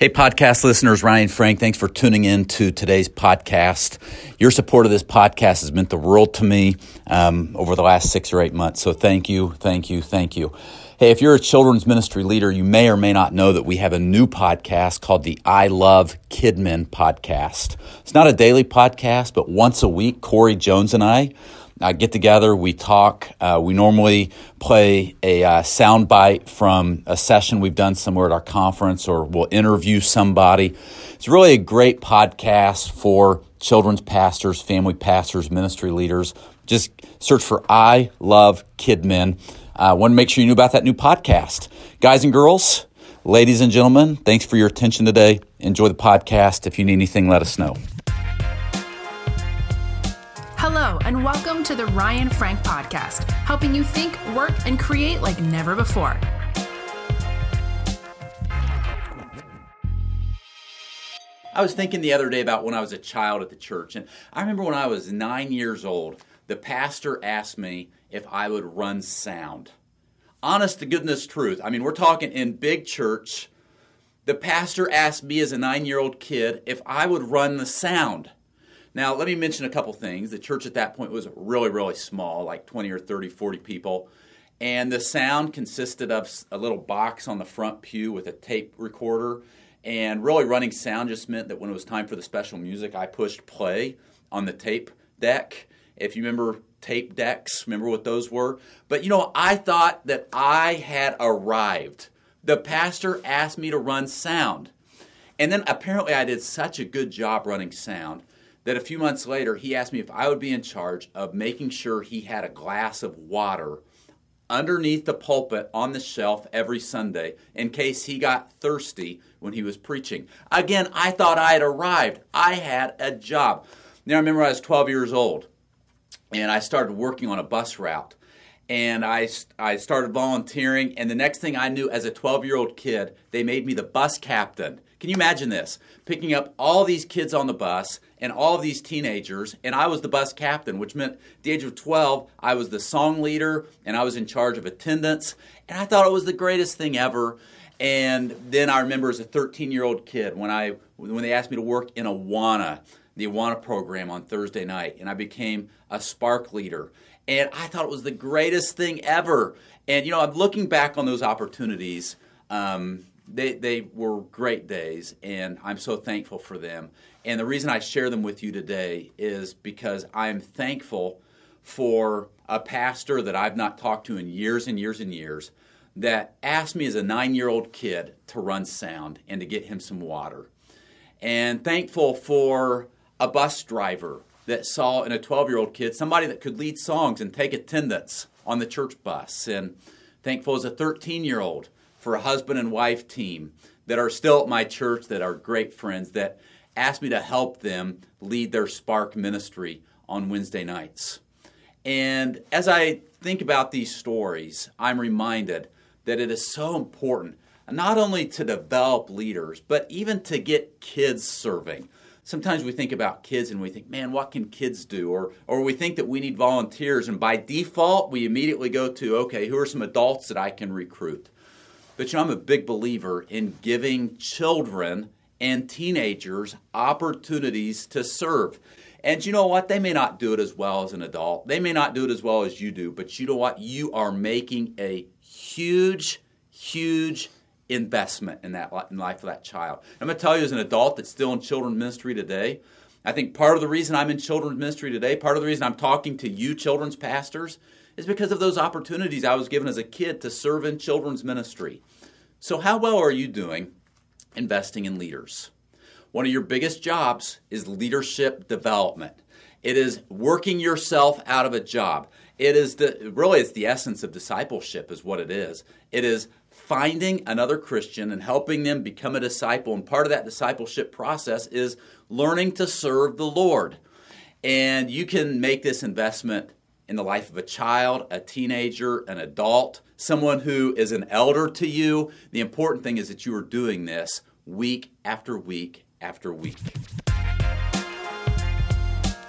Hey, podcast listeners, Ryan Frank. Thanks for tuning in to today's podcast. Your support of this podcast has meant the world to me over the last 6 or 8 months. So thank you, thank you, thank you. Hey, if you're a children's ministry leader, you may or may not know that we have a new podcast called the I Love Kidmin podcast. It's not a daily podcast, but once a week, Corey Jones and I get together, we talk. We normally play a soundbite from a session we've done somewhere at our conference, or we'll interview somebody. It's really a great podcast for children's pastors, family pastors, ministry leaders. Just search for I Love Kidmin. I want to make sure you knew about that new podcast. Guys and girls, ladies and gentlemen, thanks for your attention today. Enjoy the podcast. If you need anything, let us know. Hello, and welcome to the Ryan Frank Podcast, helping you think, work, and create like never before. I was thinking the other day about when I was a child at the church, and I remember when I was 9 years old, the pastor asked me if I would run sound. Honest to goodness truth. I mean, we're talking in big church. The pastor asked me as a 9-year-old kid if I would run the sound. Now, let me mention a couple things. The church at that point was really, really small, like 20 or 30, 40 people. And the sound consisted of a little box on the front pew with a tape recorder. And really running sound just meant that when it was time for the special music, I pushed play on the tape deck. If you remember tape decks, remember what those were? But you know, I thought that I had arrived. The pastor asked me to run sound. And then apparently I did such a good job running sound that a few months later, he asked me if I would be in charge of making sure he had a glass of water underneath the pulpit on the shelf every Sunday in case he got thirsty when he was preaching. Again, I thought I had arrived. I had a job. Now, I remember I was 12 years old, and I started working on a bus route. And I started volunteering, and the next thing I knew as a 12-year-old kid, they made me the bus captain. Can you imagine this? Picking up all these kids on the bus and all of these teenagers, and I was the bus captain, which meant at the age of 12, I was the song leader, and I was in charge of attendance, and I thought it was the greatest thing ever. And then I remember as a 13-year-old kid, when they asked me to work in Awana, the Awana program on Thursday night, and I became a spark leader. And I thought it was the greatest thing ever. And, you know, I'm looking back on those opportunities. They were great days, and I'm so thankful for them. And the reason I share them with you today is because I'm thankful for a pastor that I've not talked to in years and years and years that asked me as a 9-year-old kid to run sound and to get him some water. And thankful for a bus driver that saw in a 12-year-old kid somebody that could lead songs and take attendance on the church bus. And thankful as a 13-year-old for a husband and wife team that are still at my church, that are great friends, that asked me to help them lead their Spark ministry on Wednesday nights. And as I think about these stories, I'm reminded that it is so important not only to develop leaders, but even to get kids serving. Sometimes we think about kids and we think, man, what can kids do? Or we think that we need volunteers, and by default, we immediately go to, okay, who are some adults that I can recruit? But you know, I'm a big believer in giving children and teenagers opportunities to serve. And you know what? They may not do it as well as an adult. They may not do it as well as you do, but you know what? You are making a huge, huge investment in that life of that child. I'm going to tell you as an adult that's still in children's ministry today, I think part of the reason I'm in children's ministry today, part of the reason I'm talking to you children's pastors, is because of those opportunities I was given as a kid to serve in children's ministry. So how well are you doing investing in leaders? One of your biggest jobs is leadership development. It is working yourself out of a job. It is it's the essence of discipleship is what it is. It is finding another Christian and helping them become a disciple. And part of that discipleship process is learning to serve the Lord. And you can make this investment in the life of a child, a teenager, an adult, someone who is an elder to you. The important thing is that you are doing this week after week after week.